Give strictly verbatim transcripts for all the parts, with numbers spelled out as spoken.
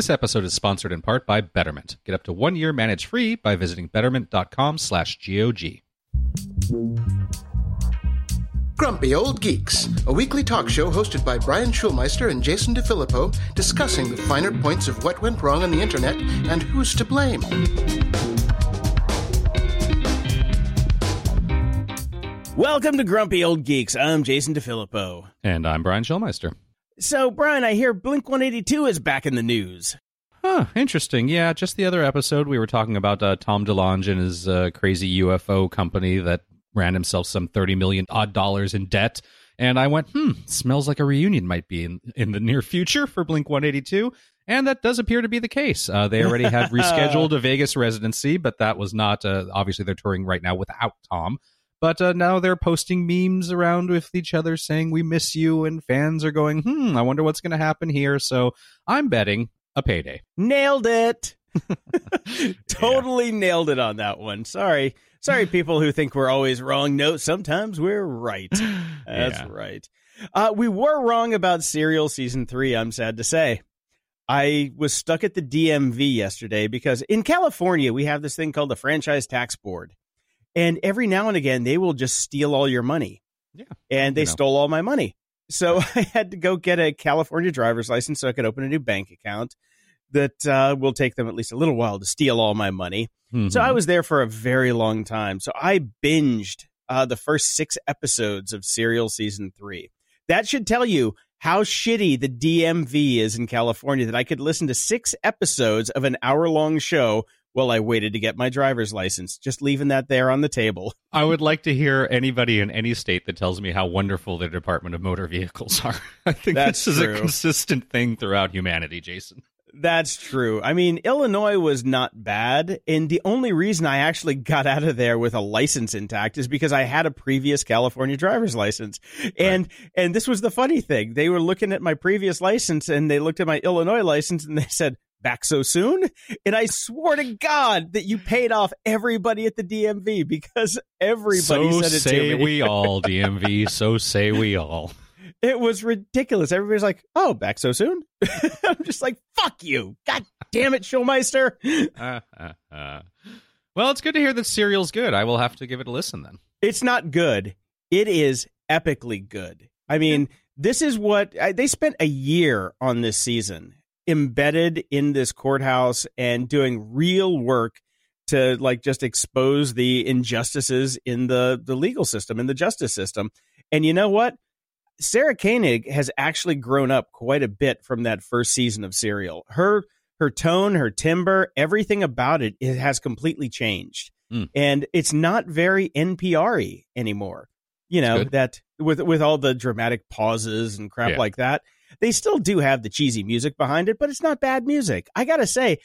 This episode is sponsored in part by Betterment. Get up to one year managed free by visiting betterment dot com slash G O G. Grumpy Old Geeks, a weekly talk show hosted by Brian Schulmeister and Jason DeFilippo, discussing the finer points of what went wrong on the internet and who's to blame. Welcome to Grumpy Old Geeks. I'm Jason DeFilippo. And I'm Brian Schulmeister. So, Brian, I hear Blink one eighty-two is back in the news. Huh, interesting. Yeah, just the other episode, we were talking about uh, Tom DeLonge and his uh, crazy U F O company that ran himself some thirty million odd dollars in debt. And I went, hmm, smells like a reunion might be in, in the near future for Blink one eighty-two. And that does appear to be the case. Uh, they already had rescheduled a Vegas residency, but that was not, uh, obviously they're touring right now without Tom. But uh, now they're posting memes around with each other saying, we miss you, and fans are going, hmm, I wonder what's going to happen here. So I'm betting a payday. Nailed it. Totally yeah. Nailed it on that one. Sorry. Sorry, people who think we're always wrong. No, sometimes we're right. That's yeah. right. Uh, we were wrong about Serial Season three, I'm sad to say. I was stuck at the D M V yesterday because in California, we have this thing called the Franchise Tax Board. And every now and again, they will just steal all your money. Yeah, and they you know. stole all my money. So yeah. I had to go get a California driver's license so I could open a new bank account that uh, will take them at least a little while to steal all my money. Mm-hmm. So I was there for a very long time. So I binged uh, the first six episodes of Serial Season three. That should tell you how shitty the D M V is in California, that I could listen to six episodes of an hour-long show well, I waited to get my driver's license, just leaving that there on the table. I would like to hear anybody in any state that tells me how wonderful their Department of Motor Vehicles are. I think That's this is true. a consistent thing throughout humanity, Jason. That's true. I mean, Illinois was not bad. And the only reason I actually got out of there with a license intact is because I had a previous California driver's license. And right. and this was the funny thing. They were looking at my previous license and they looked at my Illinois license and they said, back so soon? And I swore to God that you paid off everybody at the D M V because everybody so said it to me. So say we all, D M V. So say we all. It was ridiculous. Everybody's like, oh, back so soon? I'm just like, fuck you. God damn it, Schulmeister. uh, uh, uh. Well, it's good to hear that Serial's good. I will have to give it a listen then. It's not good. It is epically good. I mean, yeah. this is what I, they spent a year on this season. Embedded in this courthouse and doing real work to like just expose the injustices in the, the legal system, in the justice system. And you know what? Sarah Koenig has actually grown up quite a bit from that first season of Serial. Her her tone, her timbre, everything about it, it has completely changed. Mm. And it's not very N P R-y anymore. You know, that with with all the dramatic pauses and crap yeah. like that. They still do have the cheesy music behind it, but it's not bad music. I got to say,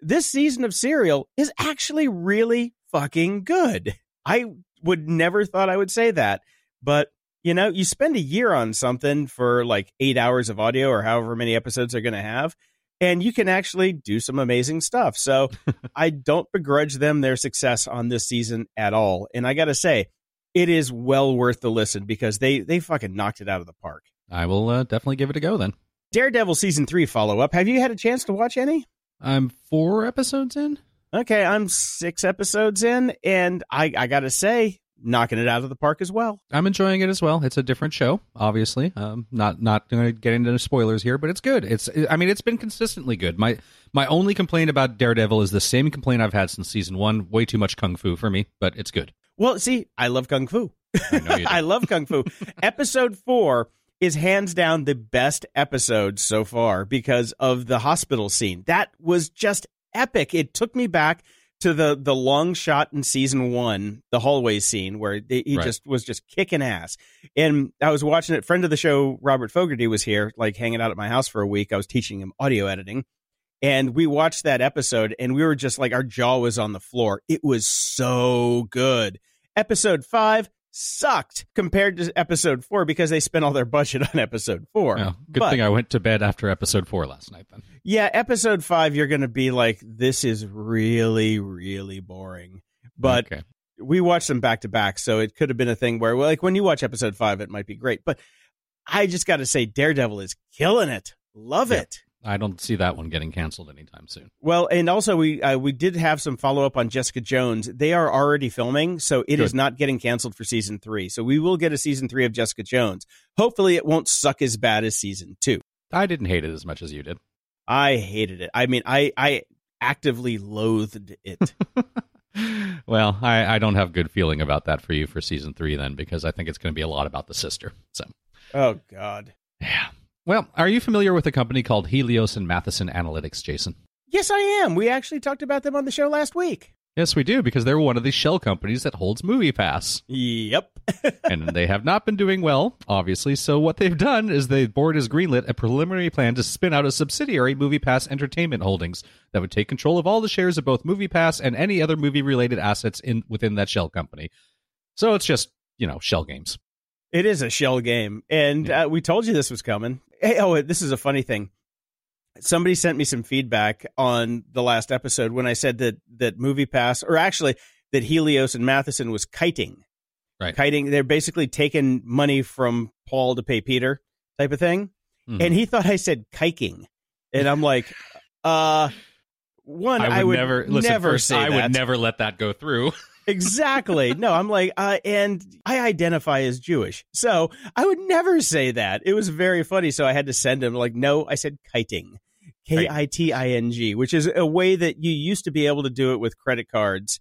this season of Serial is actually really fucking good. I would never thought I would say that. But, you know, you spend a year on something for like eight hours of audio or however many episodes they're going to have, and you can actually do some amazing stuff. So I don't begrudge them their success on this season at all. And I got to say, it is well worth the listen because they they fucking knocked it out of the park. I will uh, definitely give it a go then. Daredevil Season three follow-up. Have you had a chance to watch any? I'm four episodes in. Okay, I'm six episodes in, and I, I gotta say, knocking it out of the park as well. I'm enjoying it as well. It's a different show, obviously. Um, not not going to get into spoilers here, but it's good. It's I mean, it's been consistently good. My my only complaint about Daredevil is the same complaint I've had since Season one. Way too much kung fu for me, but it's good. Well, see, I love kung fu. I know you do. I love kung fu. Episode four is hands down the best episode so far because of the hospital scene. That was just epic. It took me back to the the long shot in season one, the hallway scene where they, he right. just was just kicking ass. And I was watching it. Friend of the show, Robert Fogarty, was here, like hanging out at my house for a week. I was teaching him audio editing. And we watched that episode and we were just like, our jaw was on the floor. It was so good. Episode five sucked compared to episode four because they spent all their budget on episode four. Oh, good but, thing I went to bed after episode four last night then. Yeah, episode five, you're going to be like, this is really, really boring. But okay. we watched them back to back, so it could have been a thing where, well, like when you watch episode five, it might be great. But I just got to say, Daredevil is killing it. Love yeah. it. I don't see that one getting canceled anytime soon. Well, and also we uh, we did have some follow up on Jessica Jones. They are already filming, so it Good. is not getting canceled for season three. So we will get a season three of Jessica Jones. Hopefully it won't suck as bad as season two. I didn't hate it as much as you did. I hated it. I mean, I, I actively loathed it. Well, I, I don't have good feeling about that for you for season three then, because I think it's going to be a lot about the sister. So, oh, God. Yeah. Well, are you familiar with a company called Helios and Matheson Analytics, Jason? Yes, I am. We actually talked about them on the show last week. Yes, we do, because they're one of the shell companies that holds MoviePass. Yep. And they have not been doing well, obviously. So what they've done is the board has greenlit a preliminary plan to spin out a subsidiary, MoviePass Entertainment Holdings, that would take control of all the shares of both MoviePass and any other movie-related assets in within that shell company. So it's just, you know, shell games. It is a shell game. And yeah. uh, we told you this was coming. Hey, oh, this is a funny thing. Somebody sent me some feedback on the last episode when I said that that MoviePass, or actually that Helios and Matheson was kiting. Right. Kiting, they're basically taking money from Paul to pay Peter type of thing. Mm-hmm. And he thought I said kiking. And I'm like, uh, one, I would, I would never, listen, never first, say I that. would never let that go through. Exactly. No, I'm like, uh, and I identify as Jewish, so I would never say that. It was very funny, so I had to send him like, no, I said kiting, K I T I N G, which is a way that you used to be able to do it with credit cards,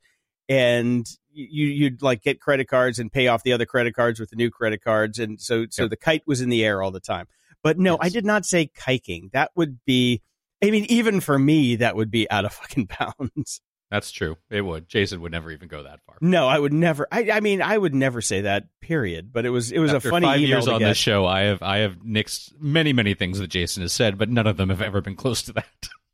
and you, you'd like get credit cards and pay off the other credit cards with the new credit cards, and so so yep. the kite was in the air all the time. But no, yes. I did not say kiking. That would be, I mean, even for me, that would be out of fucking bounds. That's true. It would. Jason would never even go that far. No, I would never. I, I mean, I would never say that, period. But it was it was After a funny email. After five years on this show, I have, I have nixed many, many things that Jason has said, but none of them have ever been close to that.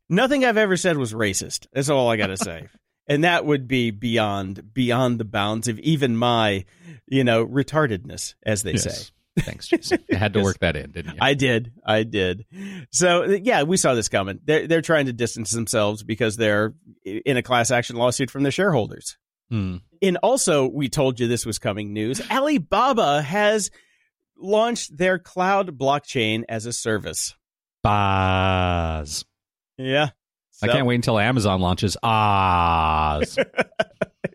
Nothing I've ever said was racist. That's all I got to say. And that would be beyond, beyond the bounds of even my, you know, retardedness, as they yes. say. Thanks, Jason. You had to work that in, didn't you? I did. I did. So, yeah, we saw this coming. They're, they're trying to distance themselves because they're in a class action lawsuit from their shareholders. Hmm. And also, we told you this was coming news. Alibaba has launched their cloud blockchain as a service. Buzz. Yeah. So. I can't wait until Amazon launches Oz.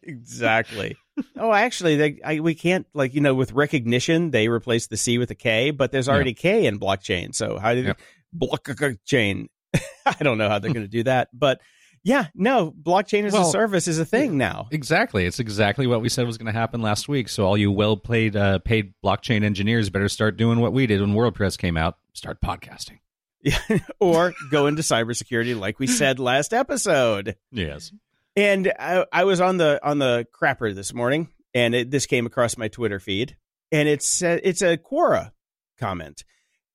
Exactly. Oh, actually, they, I, we can't, like, you know, with recognition, they replace the C with a K, but there's already yeah. K in blockchain. So how did yeah. blockchain? I don't know how they're going to do that. But yeah, no, blockchain as well, a service is a thing now. Exactly. It's exactly what we said was going to happen last week. So all you well-paid uh, paid blockchain engineers better start doing what we did when WordPress came out. Start podcasting. Or go into cybersecurity like we said last episode. Yes. And I, I was on the on the crapper this morning, and it, this came across my Twitter feed, and it's a, it's a Quora comment,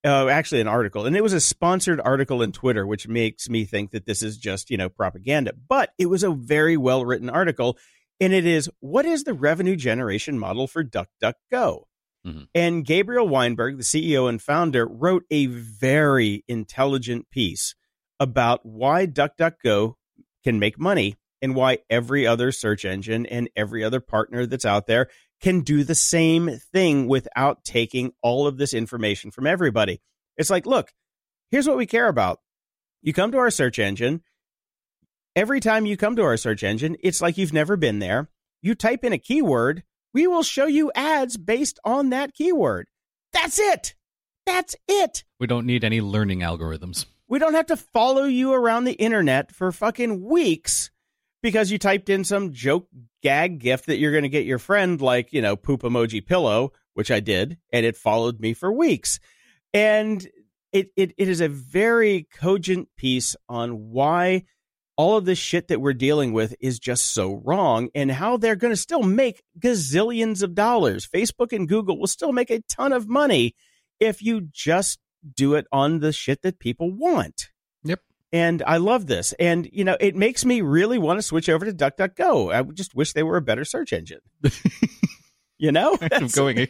uh, actually an article, and it was a sponsored article in Twitter, which makes me think that this is just, you know, propaganda. But it was a very well written article, and it is, what is the revenue generation model for DuckDuckGo? Mm-hmm. And Gabriel Weinberg, the C E O and founder, wrote a very intelligent piece about why DuckDuckGo can make money, and why every other search engine and every other partner that's out there can do the same thing without taking all of this information from everybody. It's like, look, here's what we care about. You come to our search engine. Every time you come to our search engine, it's like you've never been there. You type in a keyword. We will show you ads based on that keyword. That's it. That's it. We don't need any learning algorithms. We don't have to follow you around the internet for fucking weeks because you typed in some joke gag gift that you're going to get your friend, like, you know, poop emoji pillow, which I did, and it followed me for weeks. And it it, it is a very cogent piece on why all of this shit that we're dealing with is just so wrong, and how they're going to still make gazillions of dollars. Facebook and Google will still make a ton of money if you just do it on the shit that people want. Yep. And I love this. And, you know, it makes me really want to switch over to DuckDuckGo. I just wish they were a better search engine. You know? I'm going a,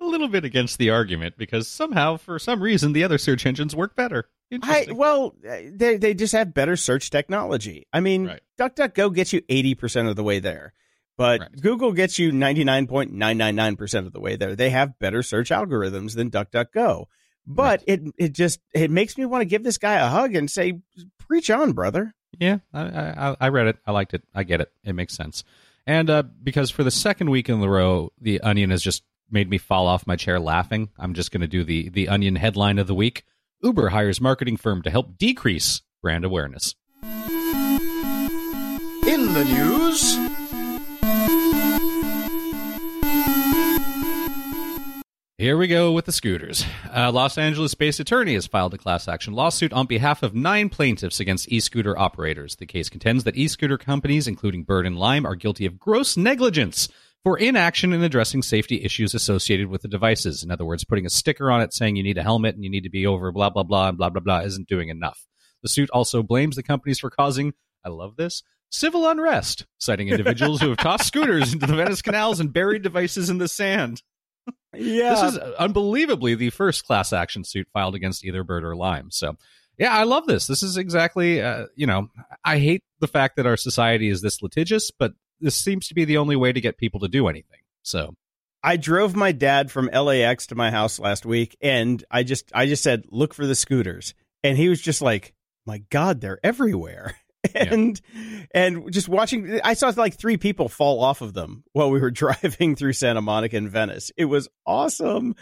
a little bit against the argument because somehow, for some reason, the other search engines work better. I, well, they they just have better search technology. I mean, right. DuckDuckGo gets you eighty percent of the way there, but right. Google gets you ninety-nine point nine nine nine percent of the way there. They have better search algorithms than DuckDuckGo. But right. it it just it makes me want to give this guy a hug and say, preach on, brother. Yeah, I, I, I read it. I liked it. I get it. It makes sense. And uh, because for the second week in a row, the Onion has just made me fall off my chair laughing. I'm just going to do the, the Onion headline of the week. Uber hires marketing firm to help decrease brand awareness. In the news... Here we go with the scooters. Uh, Los Angeles-based attorney has filed a class action lawsuit on behalf of nine plaintiffs against e-scooter operators. The case contends that e-scooter companies, including Bird and Lime, are guilty of gross negligence for inaction in addressing safety issues associated with the devices. In other words, putting a sticker on it saying you need a helmet and you need to be over blah, blah, blah, and blah, blah, blah isn't doing enough. The suit also blames the companies for causing, I love this, civil unrest, citing individuals who have tossed scooters into the Venice canals and buried devices in the sand. Yeah, this is unbelievably the first class action suit filed against either Bird or Lime. So, yeah, I love this. This is exactly, uh, you know, I hate the fact that our society is this litigious, but this seems to be the only way to get people to do anything. So I drove my dad from L A X to my house last week, and I just I just said, look for the scooters. And he was just like, my God, they're everywhere. And yeah. and just watching, I saw like three people fall off of them while we were driving through Santa Monica and Venice. It was awesome.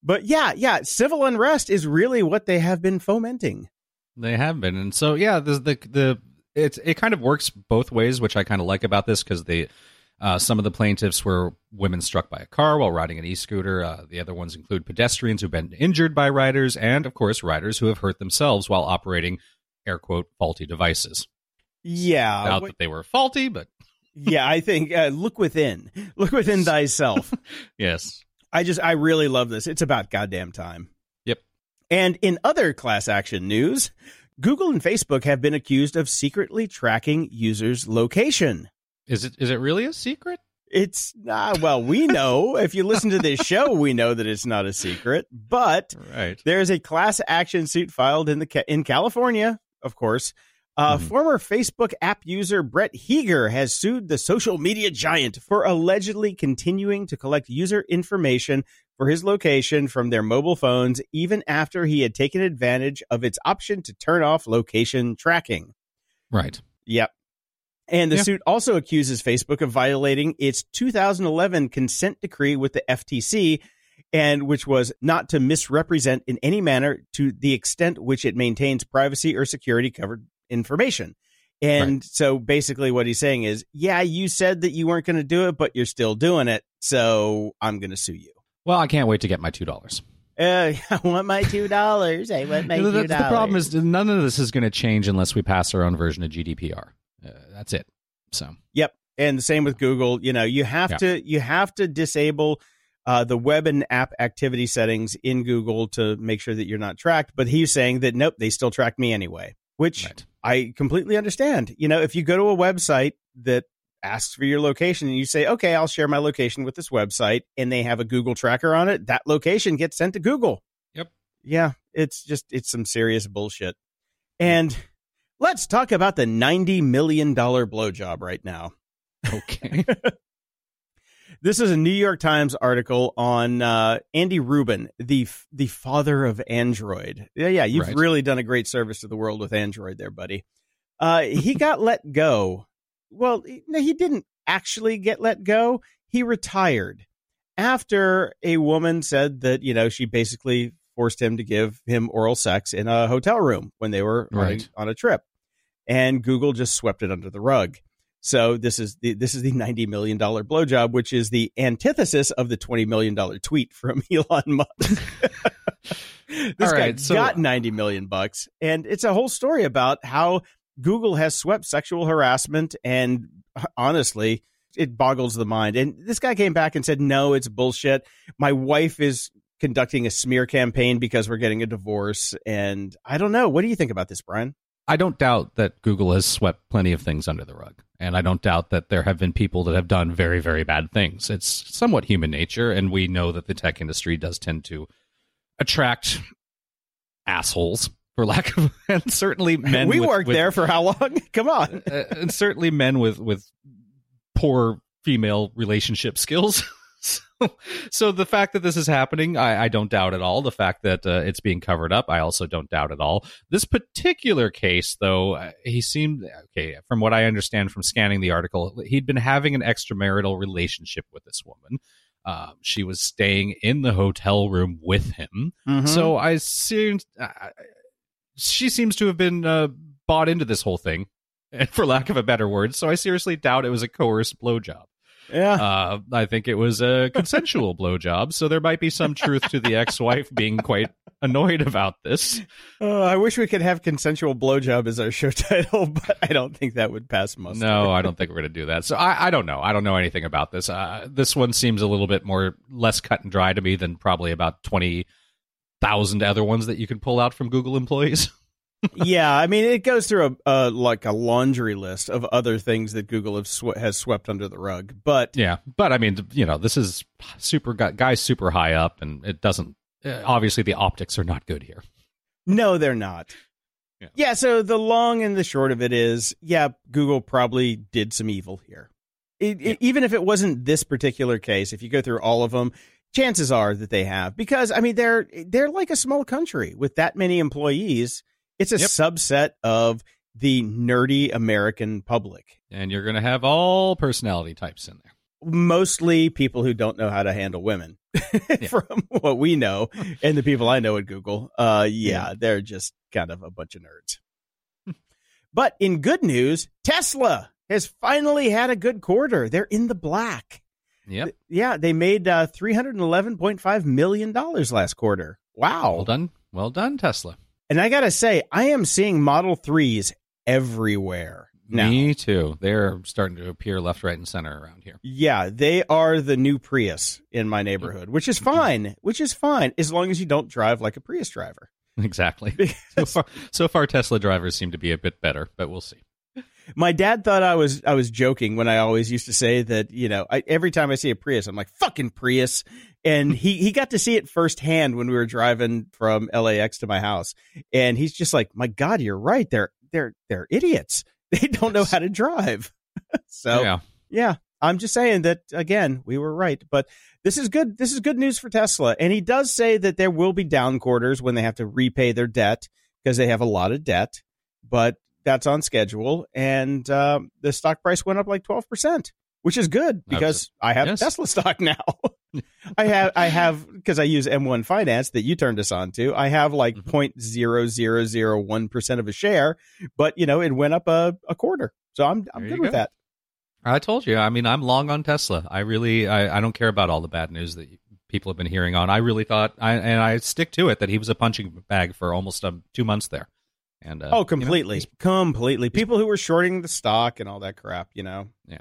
But yeah, yeah, civil unrest is really what they have been fomenting. They have been. And so, yeah, the the, the it's it kind of works both ways, which I kind of like about this, because the uh, some of the plaintiffs were women struck by a car while riding an e-scooter. Uh, the other ones include pedestrians who've been injured by riders and, of course, riders who have hurt themselves while operating, air quote, faulty devices. Yeah. Not that they were faulty, but... yeah, I think, uh, look within. Look within thyself. Yes. I just, I really love this. It's about goddamn time. Yep. And in other class action news, Google and Facebook have been accused of secretly tracking users' location. Is it? Is it really a secret? It's not. Uh, well, we know. If you listen to this show, we know that it's not a secret. But right. There is a class action suit filed in, the ca- in California, of course. Uh, mm-hmm. Former Facebook app user Brett Heger has sued the social media giant for allegedly continuing to collect user information for his location from their mobile phones, even after he had taken advantage of its option to turn off location tracking. Right. Yep. And the yeah. suit also accuses Facebook of violating its two thousand eleven consent decree with the F T C, and which was not to misrepresent in any manner to the extent which it maintains privacy or security covered information. And right. So basically what he's saying is, yeah, you said that you weren't going to do it, but you're still doing it. So I'm going to sue you. Well, I can't wait to get my two dollars. Uh, I want my two dollars. I want my two dollars. The, the problem is none of this is going to change unless we pass our own version of G D P R. Uh, that's it. So, yep. And the same with Google. You know, you have yeah. to you have to disable Uh, the web and app activity settings in Google to make sure that you're not tracked. But he's saying that, nope, they still track me anyway, which right. I completely understand. You know, if you go to a website that asks for your location and you say, OK, I'll share my location with this website, and they have a Google tracker on it, that location gets sent to Google. Yep. Yeah, it's just it's some serious bullshit. And let's talk about the ninety million dollars blowjob right now. OK. This is a New York Times article on uh, Andy Rubin, the f- the father of Android. Yeah, yeah, you've right. really done a great service to the world with Android there, buddy. Uh, he got let go. Well, no, he didn't actually get let go. He retired after a woman said that, you know, she basically forced him to give him oral sex in a hotel room when they were right. on, on a trip. And Google just swept it under the rug. So this is the this is the ninety million dollars blowjob, which is the antithesis of the twenty million dollars tweet from Elon Musk. This All guy right, so, got ninety million bucks, and it's a whole story about how Google has swept sexual harassment, and honestly, it boggles the mind. And this guy came back and said, "No, it's bullshit. My wife is conducting a smear campaign because we're getting a divorce." And I don't know. What do you think about this, Brian? I don't doubt that Google has swept plenty of things under the rug, and I don't doubt that there have been people that have done very, very bad things. It's somewhat human nature, and we know that the tech industry does tend to attract assholes, for lack of, and certainly men. We with, worked with, there for how long? Come on. uh, and certainly men with, with poor female relationship skills. So, so the fact that this is happening, I, I don't doubt at all. The fact that uh, it's being covered up, I also don't doubt at all. This particular case, though, he seemed, okay, from what I understand from scanning the article, he'd been having an extramarital relationship with this woman. Um, she was staying in the hotel room with him. Mm-hmm. So I seemed, I, she seems to have been uh, bought into this whole thing, for lack of a better word. So I seriously doubt it was a coerced blowjob. Yeah, uh, I think it was a consensual blowjob. So there might be some truth to the ex-wife being quite annoyed about this. Uh, I wish we could have consensual blowjob as our show title, but I don't think that would pass muster. No, I don't think we're going to do that. So I, I don't know. I don't know anything about this. Uh, this one seems a little bit more less cut and dry to me than probably about twenty thousand other ones that you can pull out from Google employees. Yeah, I mean, it goes through a uh, like a laundry list of other things that Google have sw- has swept under the rug. But yeah, but I mean, you know, this is super guys super high up, and it doesn't. Uh, obviously, the optics are not good here. No, they're not. Yeah. yeah. So the long and the short of it is, yeah, Google probably did some evil here. It, yeah. it, even if it wasn't this particular case, if you go through all of them, chances are that they have, because I mean, they're they're like a small country with that many employees. It's a yep. subset of the nerdy American public. And you're going to have all personality types in there. Mostly people who don't know how to handle women, yeah. from what we know. And the people I know at Google, uh, yeah, yeah, they're just kind of a bunch of nerds. But in good news, Tesla has finally had a good quarter. They're in the black. Yep. Yeah, they made uh, three hundred eleven point five million dollars last quarter. Wow. Well done. Well done, Tesla. And I got to say, I am seeing Model threes everywhere now. Me too. They're starting to appear left, right, and center around here. Yeah, they are the new Prius in my neighborhood, which is fine, which is fine, as long as you don't drive like a Prius driver. Exactly. Because so far, so far, Tesla drivers seem to be a bit better, but we'll see. My dad thought I was I was joking when I always used to say that, you know, I, every time I see a Prius, I'm like, fucking Prius. And he, he got to see it firsthand when we were driving from L A X to my house. And he's just like, my God, you're right. They're they're they're idiots. They don't know how to drive. So, yeah. yeah, I'm just saying that, again, we were right. But this is good. This is good news for Tesla. And he does say that there will be down quarters when they have to repay their debt because they have a lot of debt. But that's on schedule, and uh, the stock price went up like twelve percent, which is good because I have yes. Tesla stock now. I have, I have, because I use M one Finance that you turned us on to. I have like zero point zero zero zero one percent of a share, but you know it went up a, a quarter, so I'm I'm there good with go. that. I told you. I mean, I'm long on Tesla. I really, I, I don't care about all the bad news that people have been hearing on. I really thought, I, and I stick to it, that he was a punching bag for almost um, two months there. And, uh, oh, completely, you know, completely. People who were shorting the stock and all that crap, you know. Yeah.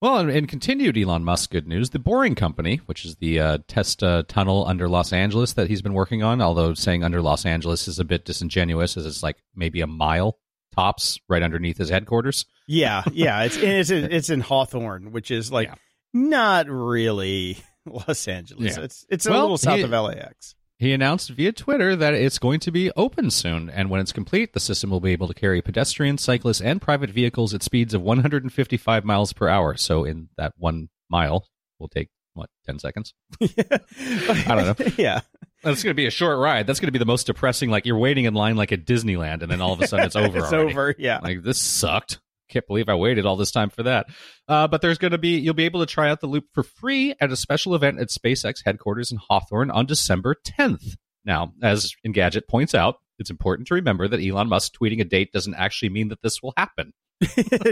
Well, and, and continued Elon Musk good news. The Boring Company, which is the uh, test uh, tunnel under Los Angeles that he's been working on, although saying under Los Angeles is a bit disingenuous, as it's like maybe a mile tops right underneath his headquarters. Yeah, yeah. It's it's it's in Hawthorne, which is like yeah. not really Los Angeles. Yeah. It's it's a well, little south he, of L A X. He announced via Twitter that it's going to be open soon, and when it's complete, the system will be able to carry pedestrians, cyclists, and private vehicles at speeds of one hundred fifty-five miles per hour. So in that one mile, will take, what, ten seconds? Yeah. I don't know. Yeah. That's going to be a short ride. That's going to be the most depressing, like you're waiting in line like at Disneyland, and then all of a sudden it's over It's already. over, yeah. Like, this sucked. Can't believe I waited all this time for that. Uh, but there's going to be, you'll be able to try out the loop for free at a special event at SpaceX headquarters in Hawthorne on December tenth. Now, as Engadget points out, it's important to remember that Elon Musk tweeting a date doesn't actually mean that this will happen.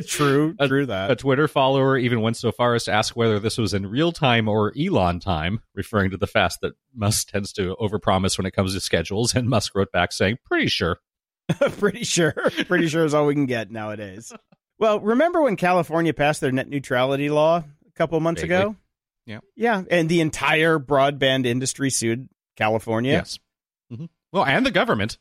True, a, true that. A Twitter follower even went so far as to ask whether this was in real time or Elon time, referring to the fact that Musk tends to overpromise when it comes to schedules. And Musk wrote back saying, pretty sure. pretty sure. Pretty sure is all we can get nowadays. Well, remember when California passed their net neutrality law a couple of months Vaguely. ago? Yeah. Yeah. And the entire broadband industry sued California. Yes. Mm-hmm. Well, and the government.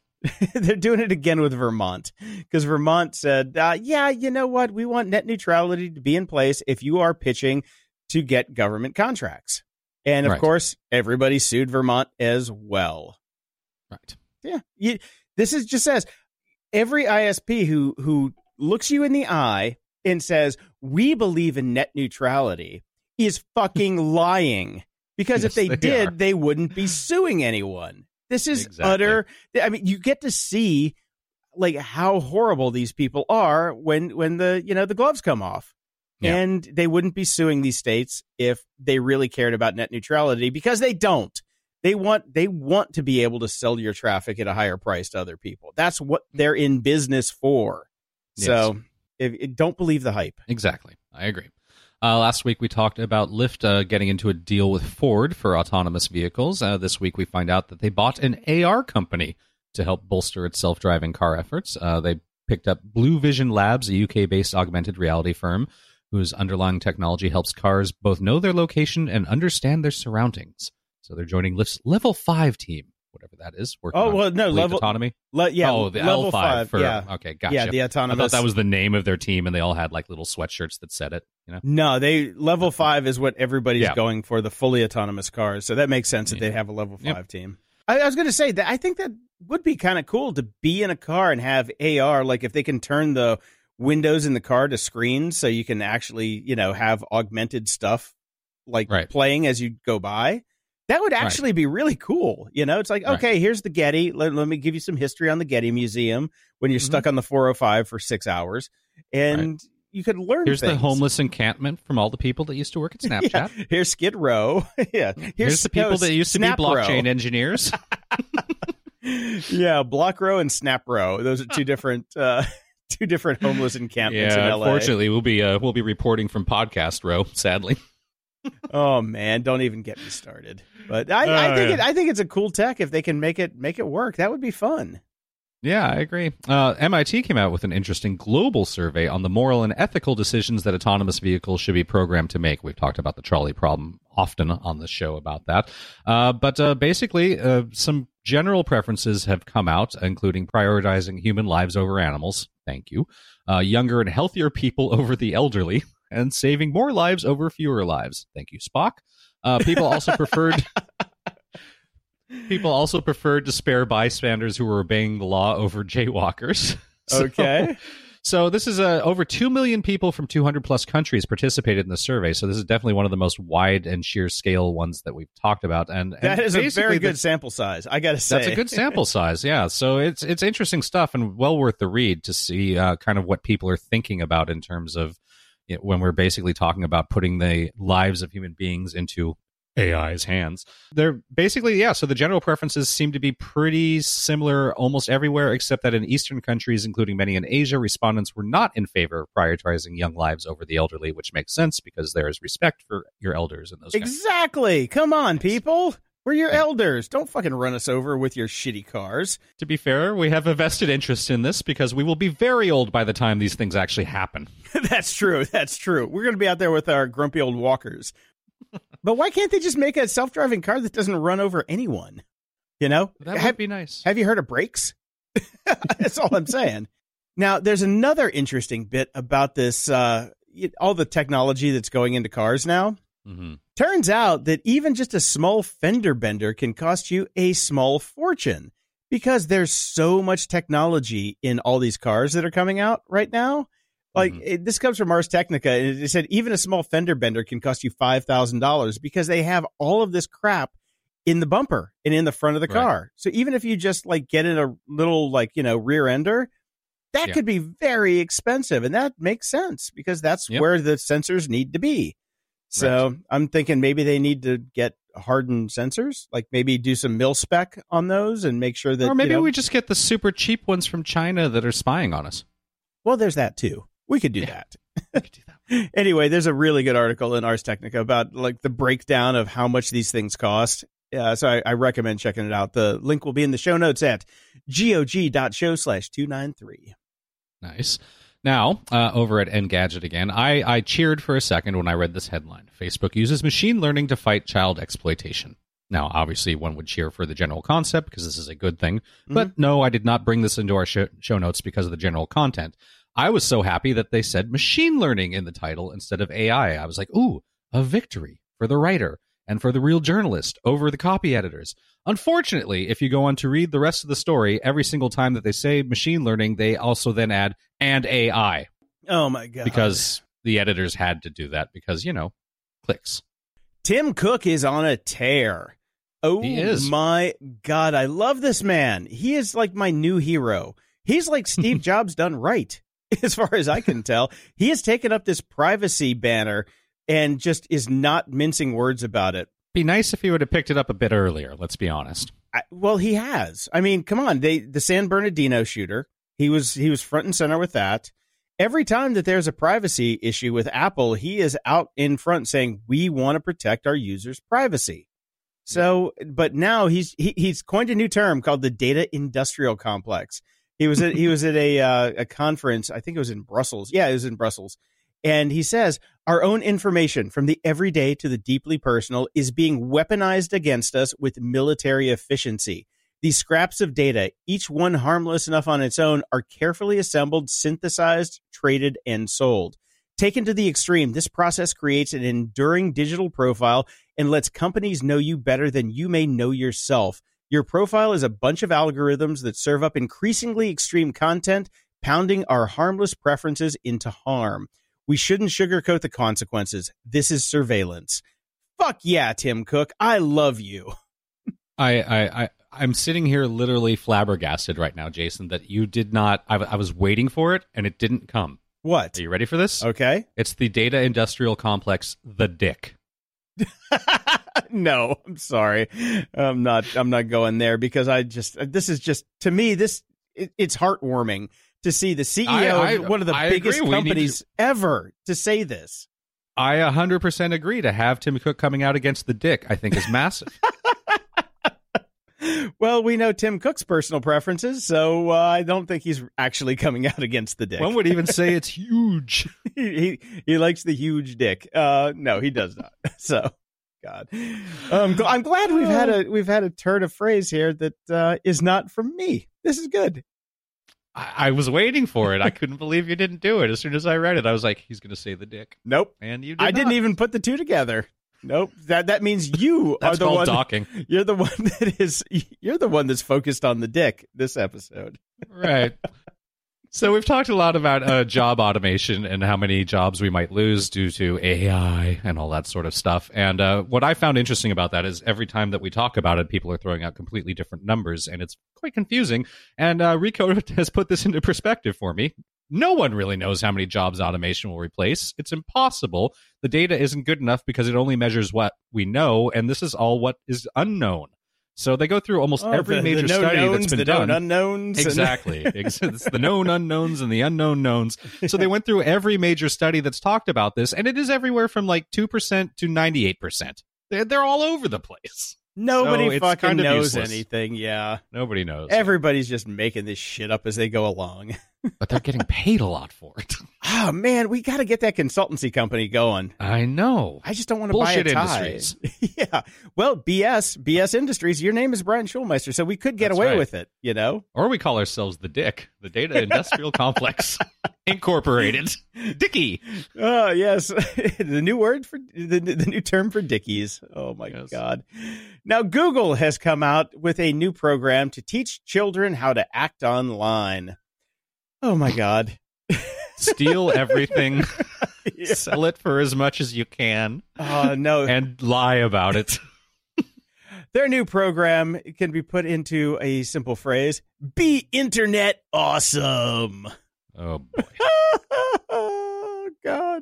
They're doing it again with Vermont, because Vermont said, uh, yeah, you know what? We want net neutrality to be in place if you are pitching to get government contracts. And, of right. course, everybody sued Vermont as well. Right. Yeah. You, this is just says every I S P who who. looks you in the eye and says, we believe in net neutrality, is fucking lying. Because yes, if they, they did, are. they wouldn't be suing anyone. This is exactly. utter. I mean, you get to see like how horrible these people are when when the, you know, the gloves come off. Yeah. And they wouldn't be suing these states if they really cared about net neutrality, because they don't. They want they want to be able to sell your traffic at a higher price to other people. That's what they're in business for. Yes. So if, if, don't believe the hype. Exactly. I agree. Uh, last week, we talked about Lyft uh, getting into a deal with Ford for autonomous vehicles. Uh, this week, we find out that they bought an A R company to help bolster its self-driving car efforts. Uh, they picked up Blue Vision Labs, a U K-based augmented reality firm whose underlying technology helps cars both know their location and understand their surroundings. So they're joining Lyft's Level five team, whatever that is. Oh, well, no, Level Autonomy. Le- yeah, oh, the Level L five. Five, for, yeah. Okay, gotcha. Yeah, the autonomous. I thought that was the name of their team, and they all had like little sweatshirts that said it. You know? No, they level five is what everybody's yeah. going for, the fully autonomous cars. So that makes sense that yeah. they'd have a level five yep. team. I, I was going to say that I think that would be kind of cool to be in a car and have A R, like if they can turn the windows in the car to screens so you can actually, you know, have augmented stuff like right. playing as you go by. That would actually right. be really cool. You know, it's like, okay, right. here's the Getty. Let, let me give you some history on the Getty Museum when you're mm-hmm. stuck on the four oh five for six hours. And right. you could learn Here's things. The homeless encampment from all the people that used to work at Snapchat. Yeah. Here's Skid Row. yeah. Here's, Here's the people no, that used to Snap be blockchain row. Engineers. yeah. Block Row and Snap Row. Those are two different uh, two different homeless encampments yeah, in L A. Unfortunately, we'll be, uh, we'll be reporting from Podcast Row, sadly. Oh man, don't even get me started. But I, uh, I think yeah. it, I think it's a cool tech if they can make it make it work. That would be fun. Yeah, I agree. Uh, M I T came out with an interesting global survey on the moral and ethical decisions that autonomous vehicles should be programmed to make. We've talked about the trolley problem often on the show about that. Uh, but uh, basically, uh, some general preferences have come out, including prioritizing human lives over animals. Thank you. Uh, younger and healthier people over the elderly. And saving more lives over fewer lives. Thank you, Spock. Uh, people also preferred people also preferred to spare bystanders who were obeying the law over jaywalkers. Okay. So, so this is uh, over two million people from two hundred plus countries participated in the survey. So this is definitely one of the most wide and sheer scale ones that we've talked about. And, and that is a very good the, sample size. I got to say. That's a good sample size. Yeah. So it's, it's interesting stuff and well worth the read to see uh, kind of what people are thinking about in terms of when we're basically talking about putting the lives of human beings into A I's hands. They're basically, yeah, so the general preferences seem to be pretty similar almost everywhere, except that in Eastern countries, including many in Asia, respondents were not in favor of prioritizing young lives over the elderly, which makes sense because there is respect for your elders in those countries. Exactly. Come on, people. We're your elders. Don't fucking run us over with your shitty cars. To be fair, we have a vested interest in this because we will be very old by the time these things actually happen. That's true. That's true. We're going to be out there with our grumpy old walkers. But why can't they just make a self-driving car that doesn't run over anyone? You know? That would have, be nice. Have you heard of brakes? That's all I'm saying. Now, there's another interesting bit about this, uh, all the technology that's going into cars now. Mm-hmm. Turns out that even just a small fender bender can cost you a small fortune because there's so much technology in all these cars that are coming out right now. Like mm-hmm. it, this comes from Ars Technica, and it said even a small fender bender can cost you five thousand dollars because they have all of this crap in the bumper and in the front of the right. car. So even if you just like get in a little like, you know, rear ender, that yeah. could be very expensive. And that makes sense because that's yep. where the sensors need to be. So right. I'm thinking maybe they need to get hardened sensors, like maybe do some mil-spec on those and make sure that... Or maybe you know, we just get the super cheap ones from China that are spying on us. Well, there's that too. We could do yeah. that. We could do that. Anyway, there's a really good article in Ars Technica about like the breakdown of how much these things cost. Uh, so I, I recommend checking it out. The link will be in the show notes at gog dot show slash two ninety-three. Nice. Now, uh, over at Engadget again, I, I cheered for a second when I read this headline. Facebook uses machine learning to fight child exploitation. Now, obviously, one would cheer for the general concept because this is a good thing. Mm-hmm. But no, I did not bring this into our sh- show notes because of the general content. I was so happy that they said machine learning in the title instead of A I. I was like, ooh, a victory for the writer and for the real journalist over the copy editors. Unfortunately, if you go on to read the rest of the story, every single time that they say machine learning, they also then add and A I. Oh, my God. Because the editors had to do that because, you know, clicks. Tim Cook is on a tear. Oh, my God. I love this man. He is like my new hero. He's like Steve Jobs done right, as far as I can tell. He has taken up this privacy banner and just is not mincing words about it. Be nice if he would have picked it up a bit earlier, let's be honest. I, well, he has. I mean, come on. They, the San Bernardino shooter, he was he was front and center with that. Every time that there's a privacy issue with Apple, he is out in front saying, we want to protect our users' privacy. So, but now he's he, he's coined a new term called the data industrial complex. He was at, he was at a uh, a conference, I think it was in Brussels. Yeah, it was in Brussels. And he says, our own information from the everyday to the deeply personal is being weaponized against us with military efficiency. These scraps of data, each one harmless enough on its own, are carefully assembled, synthesized, traded, and sold. Taken to the extreme, this process creates an enduring digital profile and lets companies know you better than you may know yourself. Your profile is a bunch of algorithms that serve up increasingly extreme content, pounding our harmless preferences into harm. We shouldn't sugarcoat the consequences. This is surveillance. Fuck yeah, Tim Cook. I love you. I, I, I, I'm sitting here literally flabbergasted right now, Jason, that you did not. I, I was waiting for it and it didn't come. What? Are you ready for this? Okay. It's the data industrial complex, the dick. No, I'm sorry. I'm not I'm not going there because I just this is just to me, this it, it's heartwarming to see the C E O I, I, of one of the I biggest agree. companies to... ever to say this. I one hundred percent agree. To have Tim Cook coming out against the dick, I think, is massive. Well, we know Tim Cook's personal preferences, so uh, I don't think he's actually coming out against the dick. One would even say it's huge. he, he he likes the huge dick. Uh, no, he does not. So, God, um, I'm glad we've had a we've had a turn of phrase here that uh, is not from me. This is good. I, I was waiting for it. I couldn't believe you didn't do it. As soon as I read it, I was like, he's going to say the dick. Nope. And you. Did I not. Didn't even put the two together. Nope. That that means you are the one. Docking. You're the one that is. You're the one that's focused on the dick this episode. Right. So we've talked a lot about uh, job automation and how many jobs we might lose due to A I and all that sort of stuff. And uh, what I found interesting about that is every time that we talk about it, people are throwing out completely different numbers, and it's quite confusing. And uh, Rico has put this into perspective for me. No one really knows how many jobs automation will replace. It's impossible. The data isn't good enough because it only measures what we know, and this is all what is unknown. So they go through almost oh, every the, major the study knowns, that's been the done. Unknowns, exactly. It's the known unknowns and the unknown knowns. So they went through every major study that's talked about this, and it is everywhere from like two percent to ninety-eight percent. They're, they're all over the place. Nobody so fucking kind of knows useless. anything, yeah. Nobody knows. Everybody's just making this shit up as they go along. But they're getting paid a lot for it. Oh, man, we got to get that consultancy company going. I know. I just don't want to buy a tie. Industries. Yeah. Well, B S, B S Industries, your name is Brian Schulmeister, so we could get That's away right. with it, you know? Or we call ourselves the Dick, the Data Industrial Complex, Incorporated. Dickie. Oh, yes. The new word for the, the new term for Dickies. Oh, my yes. God. Now, Google has come out with a new program to teach children how to act online. Oh, my God. Steal everything. Yeah. Sell it for as much as you can. Uh, no. And lie about it. Their new program can be put into a simple phrase. Be internet awesome. Oh, boy. Oh, God.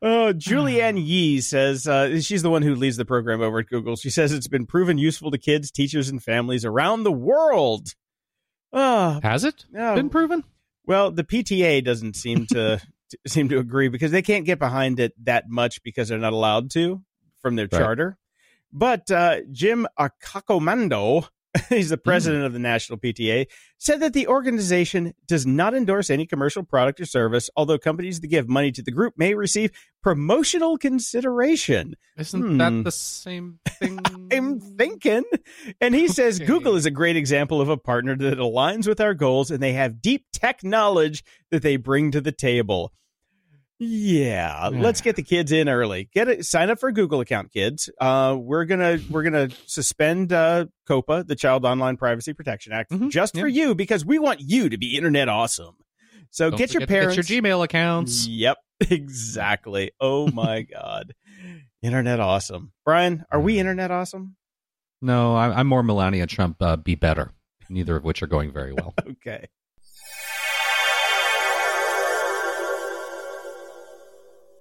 Oh, Julianne Yee says, uh, she's the one who leads the program over at Google. She says it's been proven useful to kids, teachers, and families around the world. Uh, Has it uh, been proven? Well, the P T A doesn't seem to t- seem to agree because they can't get behind it that much because they're not allowed to from their right. charter. But uh, Jim Akakomando, he's the president mm. of the National P T A, said that the organization does not endorse any commercial product or service, although companies that give money to the group may receive promotional consideration. Isn't hmm. that the same thing? I'm thinking. And he says okay. Google is a great example of a partner that aligns with our goals, and they have deep tech knowledge that they bring to the table. Yeah, let's get the kids in early. Get it. Sign up for a Google account, kids. Uh, we're gonna we're gonna suspend uh, COPA, the Child Online Privacy Protection Act, mm-hmm. just yeah. for you because we want you to be internet awesome. So Don't get your parents, get your Gmail accounts. Yep, Exactly. Oh my God. Internet awesome. Brian, are we internet awesome? No, I'm more Melania Trump, uh, be better. Neither of which are going very well. Okay.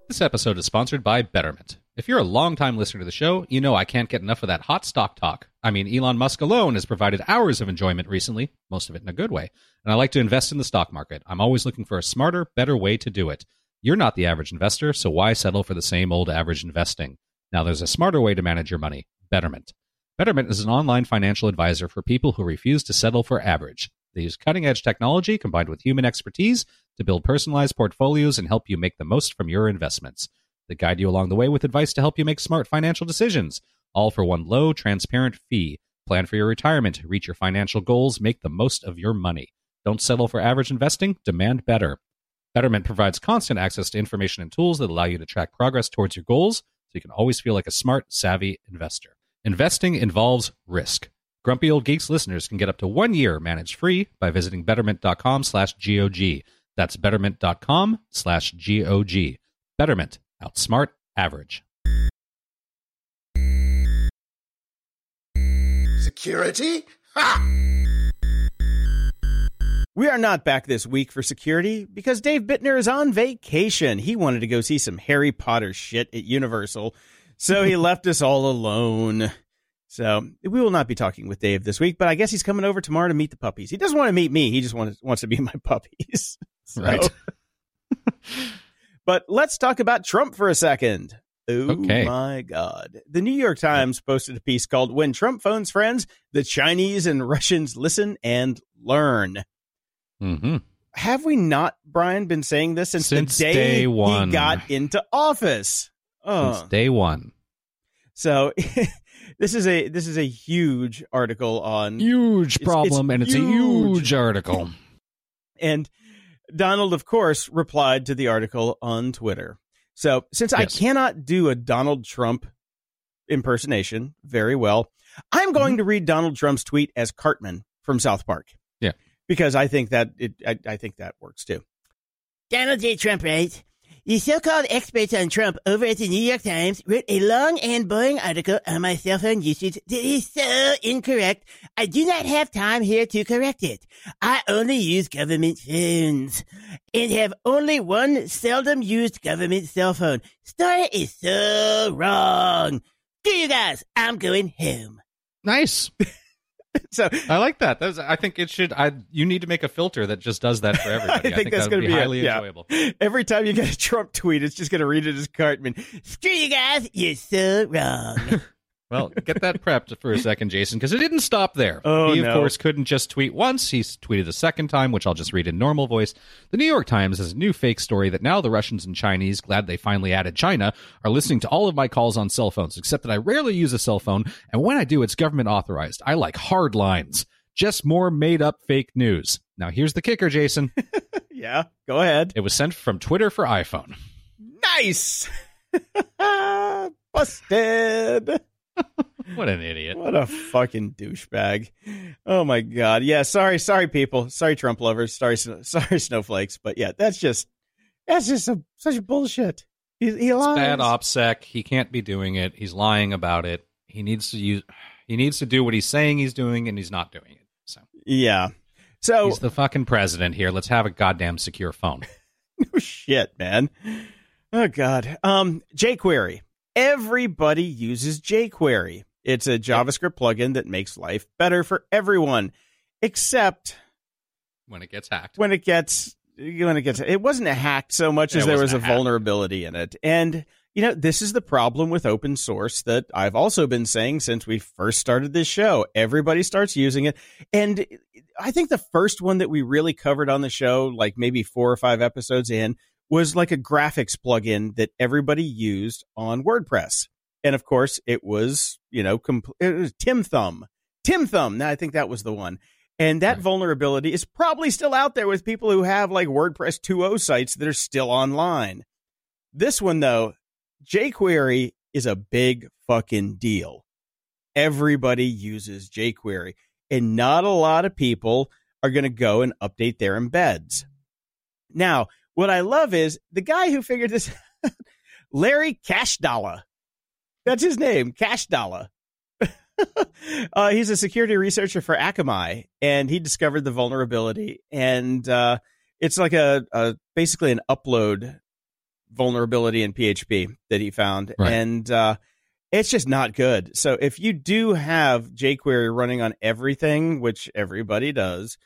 This episode is sponsored by Betterment. If you're a longtime listener to the show, you know I can't get enough of that hot stock talk. I mean, Elon Musk alone has provided hours of enjoyment recently, most of it in a good way. And I like to invest in the stock market. I'm always looking for a smarter, better way to do it. You're not the average investor, so why settle for the same old average investing? Now there's a smarter way to manage your money. Betterment. Betterment is an online financial advisor for people who refuse to settle for average. They use cutting-edge technology combined with human expertise to build personalized portfolios and help you make the most from your investments. They guide you along the way with advice to help you make smart financial decisions, all for one low, transparent fee. Plan for your retirement, reach your financial goals, make the most of your money. Don't settle for average investing, demand better. Betterment provides constant access to information and tools that allow you to track progress towards your goals, so you can always feel like a smart, savvy investor. Investing involves risk. Grumpy Old Geeks listeners can get up to one year managed free by visiting betterment.com slash GOG. That's betterment.com slash GOG. Betterment. Outsmart average. Security? Ha! We are not back this week for security because Dave Bittner is on vacation. He wanted to go see some Harry Potter shit at Universal, so he left us all alone. So we will not be talking with Dave this week, but I guess he's coming over tomorrow to meet the puppies. He doesn't want to meet me. He just wants, wants to be my puppies. So. Right. But let's talk about Trump for a second. Oh, okay. My God. The New York Times posted a piece called When Trump Phones Friends, the Chinese and Russians Listen and Learn. Mm-hmm. Have we not, Brian, been saying this since, since the day, day one. He got into office? Oh. Since day one. So this is a this is a huge article on... Huge problem, it's, it's and huge. It's a huge article. And Donald, of course, replied to the article on Twitter. So since yes. I cannot do a Donald Trump impersonation very well, I'm going mm-hmm. to read Donald Trump's tweet as Cartman from South Park. Yeah. Because I think that it, I, I think that works, too. Donald J. Trump writes, the so-called experts on Trump over at the New York Times wrote a long and boring article on my cell phone usage that is so incorrect, I do not have time here to correct it. I only use government phones and have only one seldom used government cell phone. Story is so wrong. Screw you guys. I'm going home. Nice. So I like that. that was, I think it should. I you need to make a filter that just does that for everybody. I think, I think that's going to be, be highly it, yeah. enjoyable. Every time you get a Trump tweet, it's just going to read it as Cartman. Screw you guys, you're so wrong. Well, get that prepped for a second, Jason, because it didn't stop there. Oh, he, of no. course, couldn't just tweet once. He tweeted a second time, which I'll just read in normal voice. The New York Times has a new fake story that now the Russians and Chinese, glad they finally added China, are listening to all of my calls on cell phones, except that I rarely use a cell phone, and when I do, it's government authorized. I like hard lines. Just more made-up fake news. Now, here's the kicker, Jason. Yeah, go ahead. It was sent from Twitter for iPhone. Nice! Busted! What an idiot. What a fucking douchebag. Oh, my God. Yeah, sorry, sorry, people. Sorry, Trump lovers. Sorry, sorry, snowflakes. But, yeah, that's just that's just a, such bullshit. He, he lies. It's bad OPSEC. He can't be doing it. He's lying about it. He needs to use. He needs to do what he's saying he's doing, and he's not doing it. So yeah. So he's the fucking president here. Let's have a goddamn secure phone. No shit, man. Oh, God. Um, jQuery. Everybody uses jQuery. It's a JavaScript plugin that makes life better for everyone, except when it gets hacked. When it gets, when it gets, it wasn't a hack so much as there was a vulnerability in it. And, you know, this is the problem with open source that I've also been saying since we first started this show. Everybody starts using it. And I think the first one that we really covered on the show, like maybe four or five episodes in, was like a graphics plugin that everybody used on WordPress. And of course, it was, you know, compl- it was Tim Thumb. Tim Thumb. Now, I think that was the one. And that right. vulnerability is probably still out there with people who have like WordPress two point oh sites that are still online. This one, though, jQuery is a big fucking deal. Everybody uses jQuery, and not a lot of people are going to go and update their embeds. Now, What I love is the guy who figured this out, Larry Kashdala. That's his name, Kashdala. uh, he's a security researcher for Akamai, and he discovered the vulnerability. And uh, it's like a, a basically an upload vulnerability in P H P that he found. Right. And uh, it's just not good. So if you do have jQuery running on everything, which everybody does,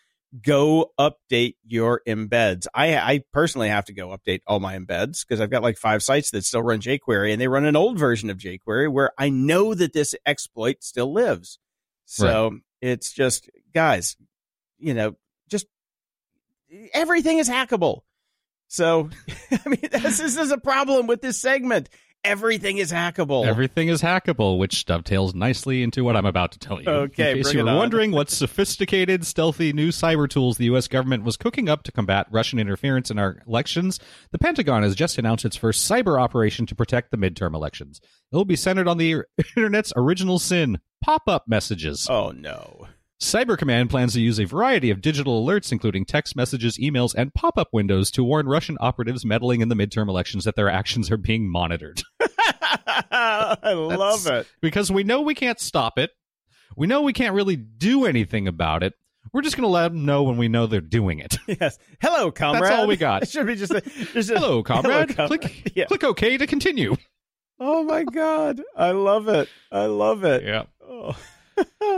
go update your embeds. I, I personally have to go update all my embeds because I've got like five sites that still run jQuery, and they run an old version of jQuery where I know that this exploit still lives. So right. It's just, guys, you know, just everything is hackable. So, I mean, this, this is a problem with this segment. Everything is hackable. Everything is hackable, which dovetails nicely into what I'm about to tell you. Okay, in case you were wondering what sophisticated, stealthy new cyber tools the U S government was cooking up to combat Russian interference in our elections, the Pentagon has just announced its first cyber operation to protect the midterm elections. It will be centered on the internet's original sin, pop-up messages. Oh, no. Cyber Command plans to use a variety of digital alerts, including text messages, emails, and pop-up windows to warn Russian operatives meddling in the midterm elections that their actions are being monitored. I love it. Because we know we can't stop it. We know we can't really do anything about it. We're just going to let them know when we know they're doing it. Yes. Hello, comrade. That's all we got. It should be just, a, just a, hello, comrade. Hello, comrade. Click, yeah. click OK to continue. Oh, my God. I love it. I love it. Yeah. Oh.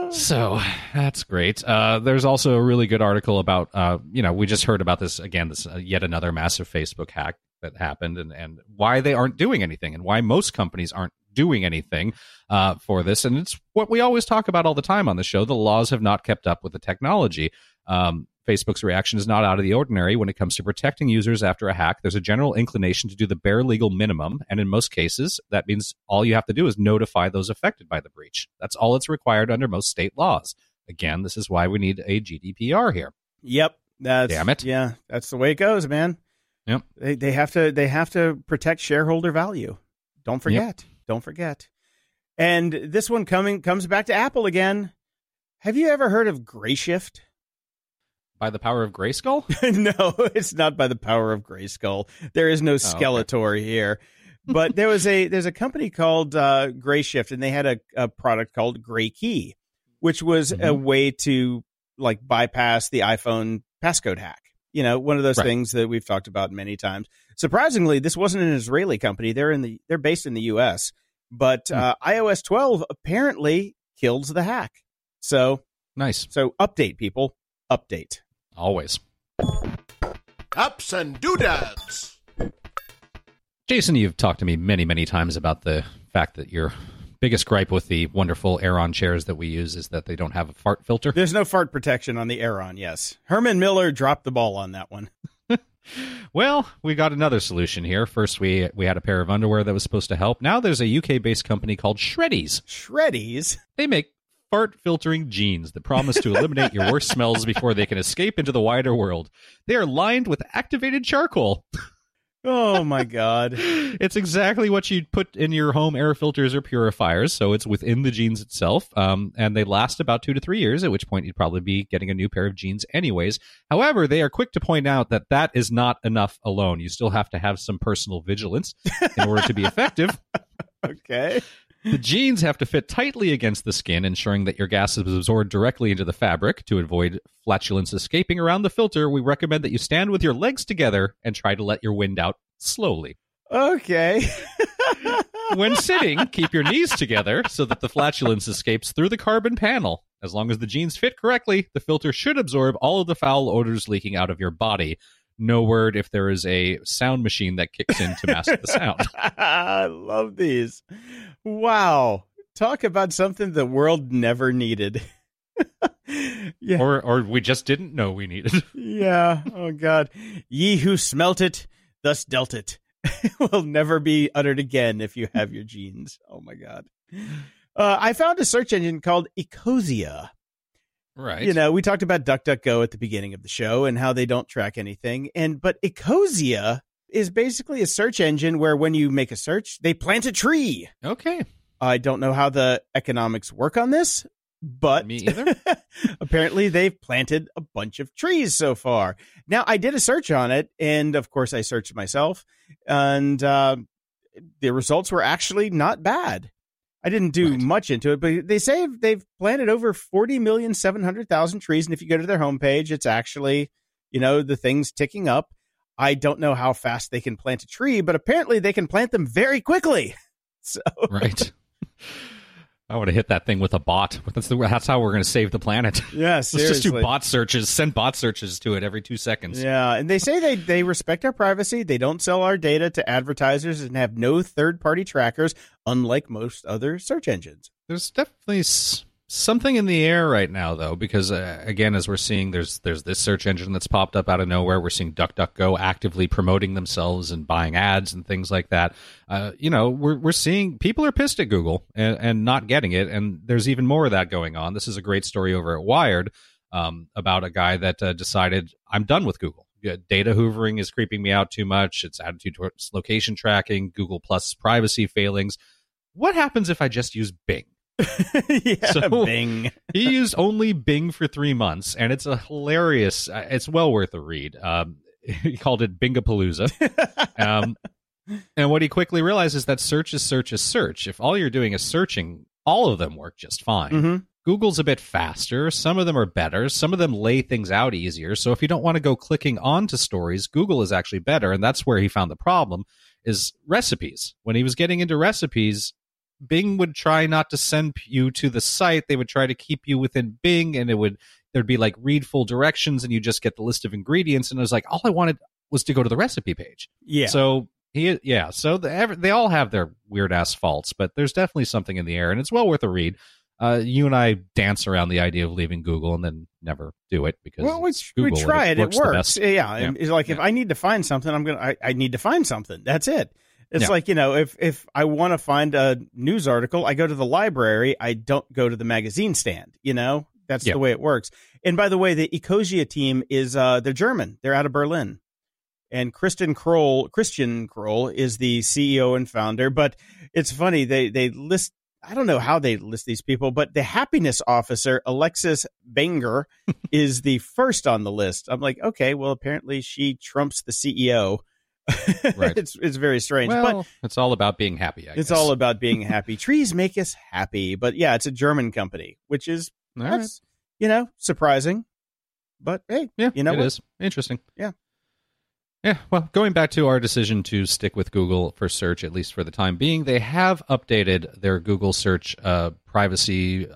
So that's great. Uh, there's also a really good article about, uh, you know, we just heard about this again, this uh, yet another massive Facebook hack that happened, and, and why they aren't doing anything and why most companies aren't doing anything uh, for this. And it's what we always talk about all the time on the show. The laws have not kept up with the technology. Um, Facebook's reaction is not out of the ordinary when it comes to protecting users after a hack. There's a general inclination to do the bare legal minimum. And in most cases, that means all you have to do is notify those affected by the breach. That's all it's required under most state laws. Again, this is why we need a G D P R here. Yep. That's, Damn it. Yeah, that's the way it goes, man. Yep. They, they have to they have to protect shareholder value. Don't forget. Yep. Don't forget. And this one coming comes back to Apple again. Have you ever heard of Grayshift? By the power of Grayskull? No, it's not by the power of Grayskull. There is no Skeletor oh, okay. here. But there was a there's a company called uh, Grayshift, and they had a, a product called Graykey, which was mm-hmm. a way to like bypass the iPhone passcode hack. You know, one of those right. things that we've talked about many times. Surprisingly, this wasn't an Israeli company. They're in the they're based in the U S, but mm. uh, iOS twelve apparently killed the hack. So nice. So update, people. Update. Always. Ups and doodads. Jason, you've talked to me many, many times about the fact that your biggest gripe with the wonderful Aeron chairs that we use is that they don't have a fart filter. There's no fart protection on the Aeron, yes. Herman Miller dropped the ball on that one. Well, we got another solution here. First, we we had a pair of underwear that was supposed to help. Now there's a U K-based company called Shreddies. Shreddies? They make fart filtering jeans that promise to eliminate your worst smells before they can escape into the wider world. They are lined with activated charcoal. Oh my God. It's exactly what you'd put in your home air filters or purifiers. So it's within the jeans itself. Um, and they last about two to three years, at which point you'd probably be getting a new pair of jeans anyways. However, they are quick to point out that that is not enough alone. You still have to have some personal vigilance in order to be effective. Okay. The jeans have to fit tightly against the skin, ensuring that your gas is absorbed directly into the fabric. To avoid flatulence escaping around the filter, we recommend that you stand with your legs together and try to let your wind out slowly. Okay. When sitting, keep your knees together so that the flatulence escapes through the carbon panel. As long as the jeans fit correctly, the filter should absorb all of the foul odors leaking out of your body. No word if there is a sound machine that kicks in to master the sound. I love these. Wow. Talk about something the world never needed. Yeah. Or or we just didn't know we needed. Yeah. Oh, God. Ye who smelt it, thus dealt it. It will never be uttered again if you have your genes. Oh, my God. Uh, I found a search engine called Ecosia. Right. You know, we talked about DuckDuckGo at the beginning of the show and how they don't track anything. And but Ecosia is basically a search engine where when you make a search, they plant a tree. Okay. I don't know how the economics work on this, But me either. Apparently they've planted a bunch of trees so far. Now, I did a search on it, and of course I searched myself, and uh, the results were actually not bad. I didn't do right. much into it, but they say they've planted over forty million seven hundred thousand trees. And if you go to their homepage, it's actually, you know, the thing's ticking up. I don't know how fast they can plant a tree, but apparently they can plant them very quickly. So right. I would have hit that thing with a bot. That's, the, that's how we're going to save the planet. Yeah, seriously. Let's just do bot searches. Send bot searches to it every two seconds. Yeah, and they say they, they respect our privacy. They don't sell our data to advertisers and have no third-party trackers, unlike most other search engines. There's definitely s- something in the air right now, though, because, uh, again, as we're seeing, there's there's this search engine that's popped up out of nowhere. We're seeing DuckDuckGo actively promoting themselves and buying ads and things like that. Uh, you know, we're we're seeing people are pissed at Google and, and not getting it, and there's even more of that going on. This is a great story over at Wired um, about a guy that uh, decided, I'm done with Google. Data hoovering is creeping me out too much. It's attitude towards location tracking, Google Plus privacy failings. What happens if I just use Bing? yeah, so Bing. He used only Bing for three months, and it's a hilarious. It's well worth a read. Um, he called it Bingapalooza. um, and what he quickly realized is that search is search is search. If all you're doing is searching, all of them work just fine. Mm-hmm. Google's a bit faster. Some of them are better. Some of them lay things out easier. So if you don't want to go clicking onto stories, Google is actually better. And that's where he found the problem is recipes. When he was getting into recipes, Bing would try not to send you to the site. They would try to keep you within Bing, and it would there'd be like read full directions, and you just get the list of ingredients. And I was like, all I wanted was to go to the recipe page. Yeah. So he, yeah. So the, they all have their weird ass faults, but there's definitely something in the air, and it's well worth a read. Uh, you and I dance around the idea of leaving Google and then never do it because well, we, Google, we try it. It works. It works. Yeah, yeah. And it's like yeah. if I need to find something, I'm gonna. I, I need to find something. That's it. It's yeah. like, you know, if, if I want to find a news article, I go to the library. I don't go to the magazine stand. You know, that's yeah. the way it works. And by the way, the Ecosia team is uh, they're German. They're out of Berlin. And Kristen Kroll, Christian Kroll is the C E O and founder. But it's funny. They they list. I don't know how they list these people, but the happiness officer, Alexis Banger, is the first on the list. I'm like, OK, well, apparently she trumps the C E O. Right. It's it's very strange. Well, but it's all about being happy. I it's guess. all about being happy. Trees make us happy. But yeah, it's a German company, which is, right. you know, surprising. But hey, yeah, you know, it what? is interesting. Yeah. Yeah. Well, going back to our decision to stick with Google for search, at least for the time being, they have updated their Google search uh, privacy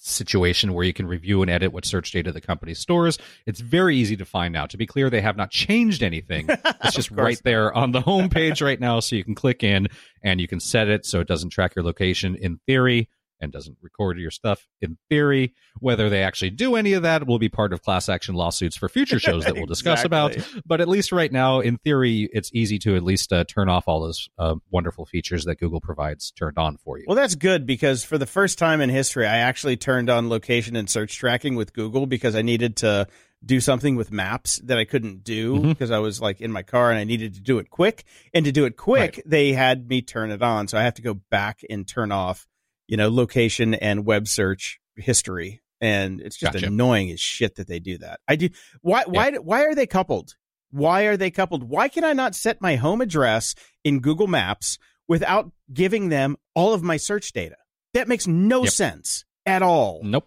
situation where you can review and edit what search data the company stores. It's very easy to find now. To be clear, they have not changed anything. It's just right there on the homepage right now, so you can click in and you can set it so it doesn't track your location in theory and doesn't record your stuff in theory. Whether they actually do any of that will be part of class action lawsuits for future shows that we'll discuss exactly. about. But at least right now, in theory, it's easy to at least uh, turn off all those uh, wonderful features that Google provides turned on for you. Well, that's good because for the first time in history, I actually turned on location and search tracking with Google because I needed to do something with maps that I couldn't do because mm-hmm. I was like in my car and I needed to do it quick. And to do it quick, right. they had me turn it on. So I have to go back and turn off, you know, location and web search history. And it's just gotcha. annoying as shit that they do that. I do. Why, why, yeah. why are they coupled? Why are they coupled? Why can I not set my home address in Google Maps without giving them all of my search data? That makes no yep. sense at all. Nope.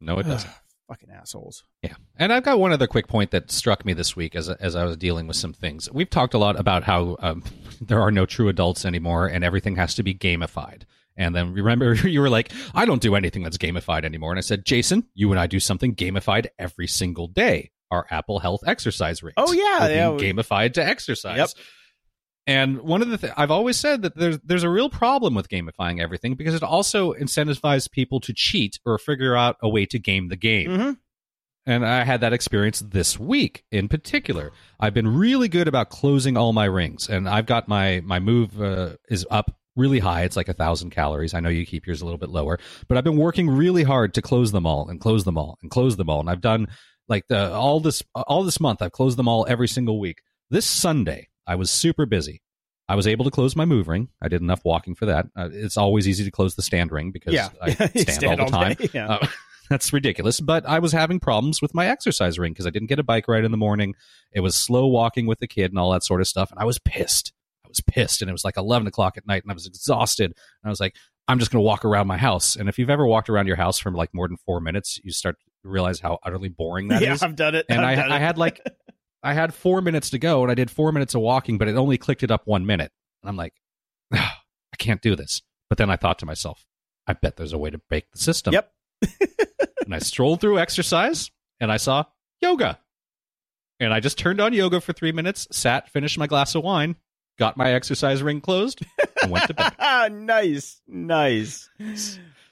No, it doesn't. Fucking assholes. Yeah. And I've got one other quick point that struck me this week as as I was dealing with some things. We've talked a lot about how um, there are no true adults anymore and everything has to be gamified. And then remember, you were like, I don't do anything that's gamified anymore. And I said, Jason, you and I do something gamified every single day. Our Apple Health exercise rings. Oh, yeah. They're being yeah. gamified to exercise. Yep. And one of the things I've always said that there's there's a real problem with gamifying everything because it also incentivizes people to cheat or figure out a way to game the game. Mm-hmm. And I had that experience this week in particular. I've been really good about closing all my rings. And I've got my, my move uh, is up really high. It's like a thousand calories. I know you keep yours a little bit lower, but I've been working really hard to close them all and close them all and close them all. And I've done like the, all this, all this month, I've closed them all every single week. This Sunday, I was super busy. I was able to close my move ring. I did enough walking for that. Uh, it's always easy to close the stand ring because yeah. I stand, stand all the time. Yeah. Uh, that's ridiculous. But I was having problems with my exercise ring because I didn't get a bike ride in the morning. It was slow walking with the kid and all that sort of stuff. And I was pissed. I was pissed. And it was like eleven o'clock at night and I was exhausted. And I was like, I'm just going to walk around my house. And if you've ever walked around your house for like more than four minutes, you start to realize how utterly boring that yeah, is. Yeah, I've done it. And I, done I, it. I had like... I had four minutes to go, and I did four minutes of walking, but it only clicked it up one minute. And I'm like, oh, I can't do this. But then I thought to myself, I bet there's a way to break the system. Yep. And I strolled through exercise, and I saw yoga. And I just turned on yoga for three minutes, sat, finished my glass of wine, got my exercise ring closed, and went to bed. Nice, nice.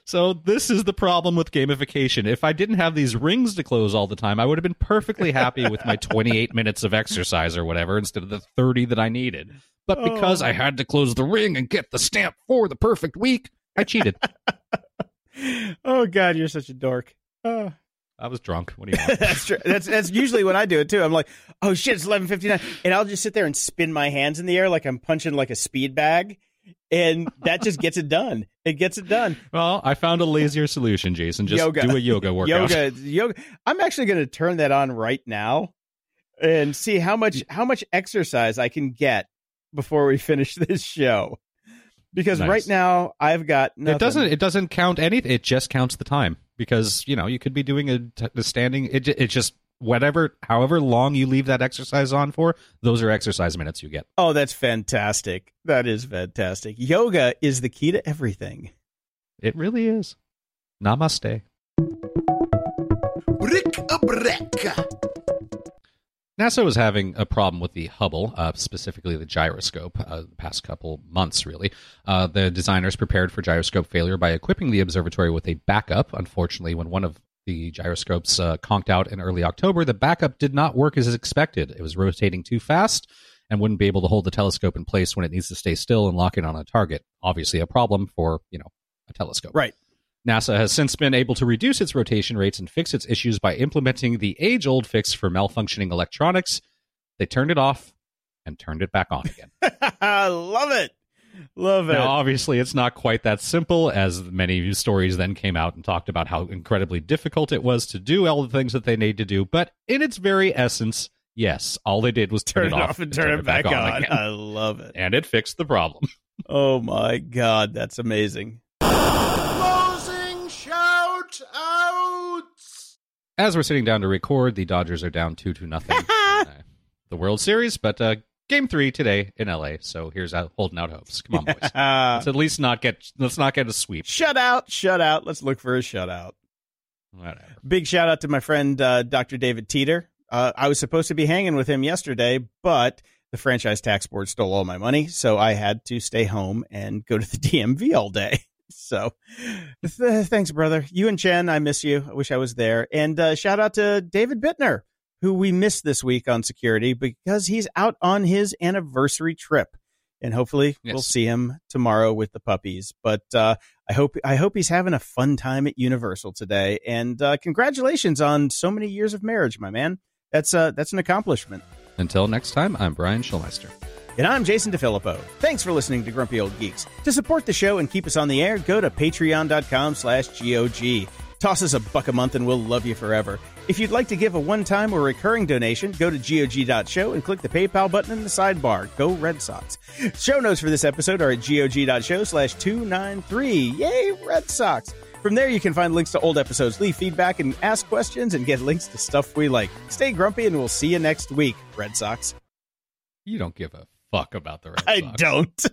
So this is the problem with gamification. If I didn't have these rings to close all the time, I would have been perfectly happy with my twenty-eight minutes of exercise or whatever instead of the thirty that I needed. But because oh. I had to close the ring and get the stamp for the perfect week, I cheated. Oh, God, you're such a dork. Oh. I was drunk. What do you want? That's true. That's that's usually when I do it too. I'm like, oh shit, it's eleven fifty-nine, and I'll just sit there and spin my hands in the air like I'm punching like a speed bag. And that just gets it done. It gets it done. Well, I found a lazier solution, Jason. Just yoga. do a yoga workout. Yoga, yoga. I'm actually going to turn that on right now and see how much how much exercise I can get before we finish this show. Because nice. right now I've got nothing. It doesn't. It doesn't count anything. It just counts the time because you know you could be doing a, a standing. It it just. Whatever, however long you leave that exercise on for, those are exercise minutes you get. Oh, that's fantastic. That is fantastic. Yoga is the key to everything. It really is. Namaste. Brick-a-brick. NASA was having a problem with the Hubble, uh, specifically the gyroscope, uh, the past couple months, really. Uh, the designers prepared for gyroscope failure by equipping the observatory with a backup. Unfortunately, when one of the gyroscopes uh, conked out in early October, the backup did not work as expected. It was rotating too fast and wouldn't be able to hold the telescope in place when it needs to stay still and lock in on a target. Obviously a problem for, you know, a telescope. Right. NASA has since been able to reduce its rotation rates and fix its issues by implementing the age-old fix for malfunctioning electronics. They turned it off and turned it back on again. I love it. Love it. Now, obviously, it's not quite that simple, as many stories then came out and talked about how incredibly difficult it was to do all the things that they need to do. But in its very essence, yes, all they did was turn, turn it off and, and turn, turn it back, back on. on. I love it. And it fixed the problem. Oh, my God. That's amazing. Closing shout outs. As we're sitting down to record, the Dodgers are down two to nothing in uh, the World Series, but... Uh, Game three today in L A, so here's out, holding out hopes. Come on, boys. Let's at least not get let's not get a sweep. Shut out, shut out. Let's look for a shutout. Whatever. Big shout out to my friend uh, Doctor David Teeter. Uh, I was supposed to be hanging with him yesterday, but the franchise tax board stole all my money, so I had to stay home and go to the D M V all day. So th- thanks, brother. You and Chen, I miss you. I wish I was there. And uh, shout out to David Bittner, who we missed this week on security because he's out on his anniversary trip. And hopefully yes. we'll see him tomorrow with the puppies. But uh, I hope I hope he's having a fun time at Universal today. And uh, congratulations on so many years of marriage, my man. That's uh, that's an accomplishment. Until next time, I'm Brian Schulmeister. And I'm Jason DeFilippo. Thanks for listening to Grumpy Old Geeks. To support the show and keep us on the air, go to patreon.com slash GOG. Toss us a buck a month and we'll love you forever. If you'd like to give a one-time or recurring donation, go to G O G dot show and click the PayPal button in the sidebar. Go Red Sox. Show notes for this episode are at G O G dot show slash two ninety-three. Yay, Red Sox. From there, you can find links to old episodes, leave feedback, and ask questions, and get links to stuff we like. Stay grumpy, and we'll see you next week, Red Sox. You don't give a fuck about the Red Sox. I don't.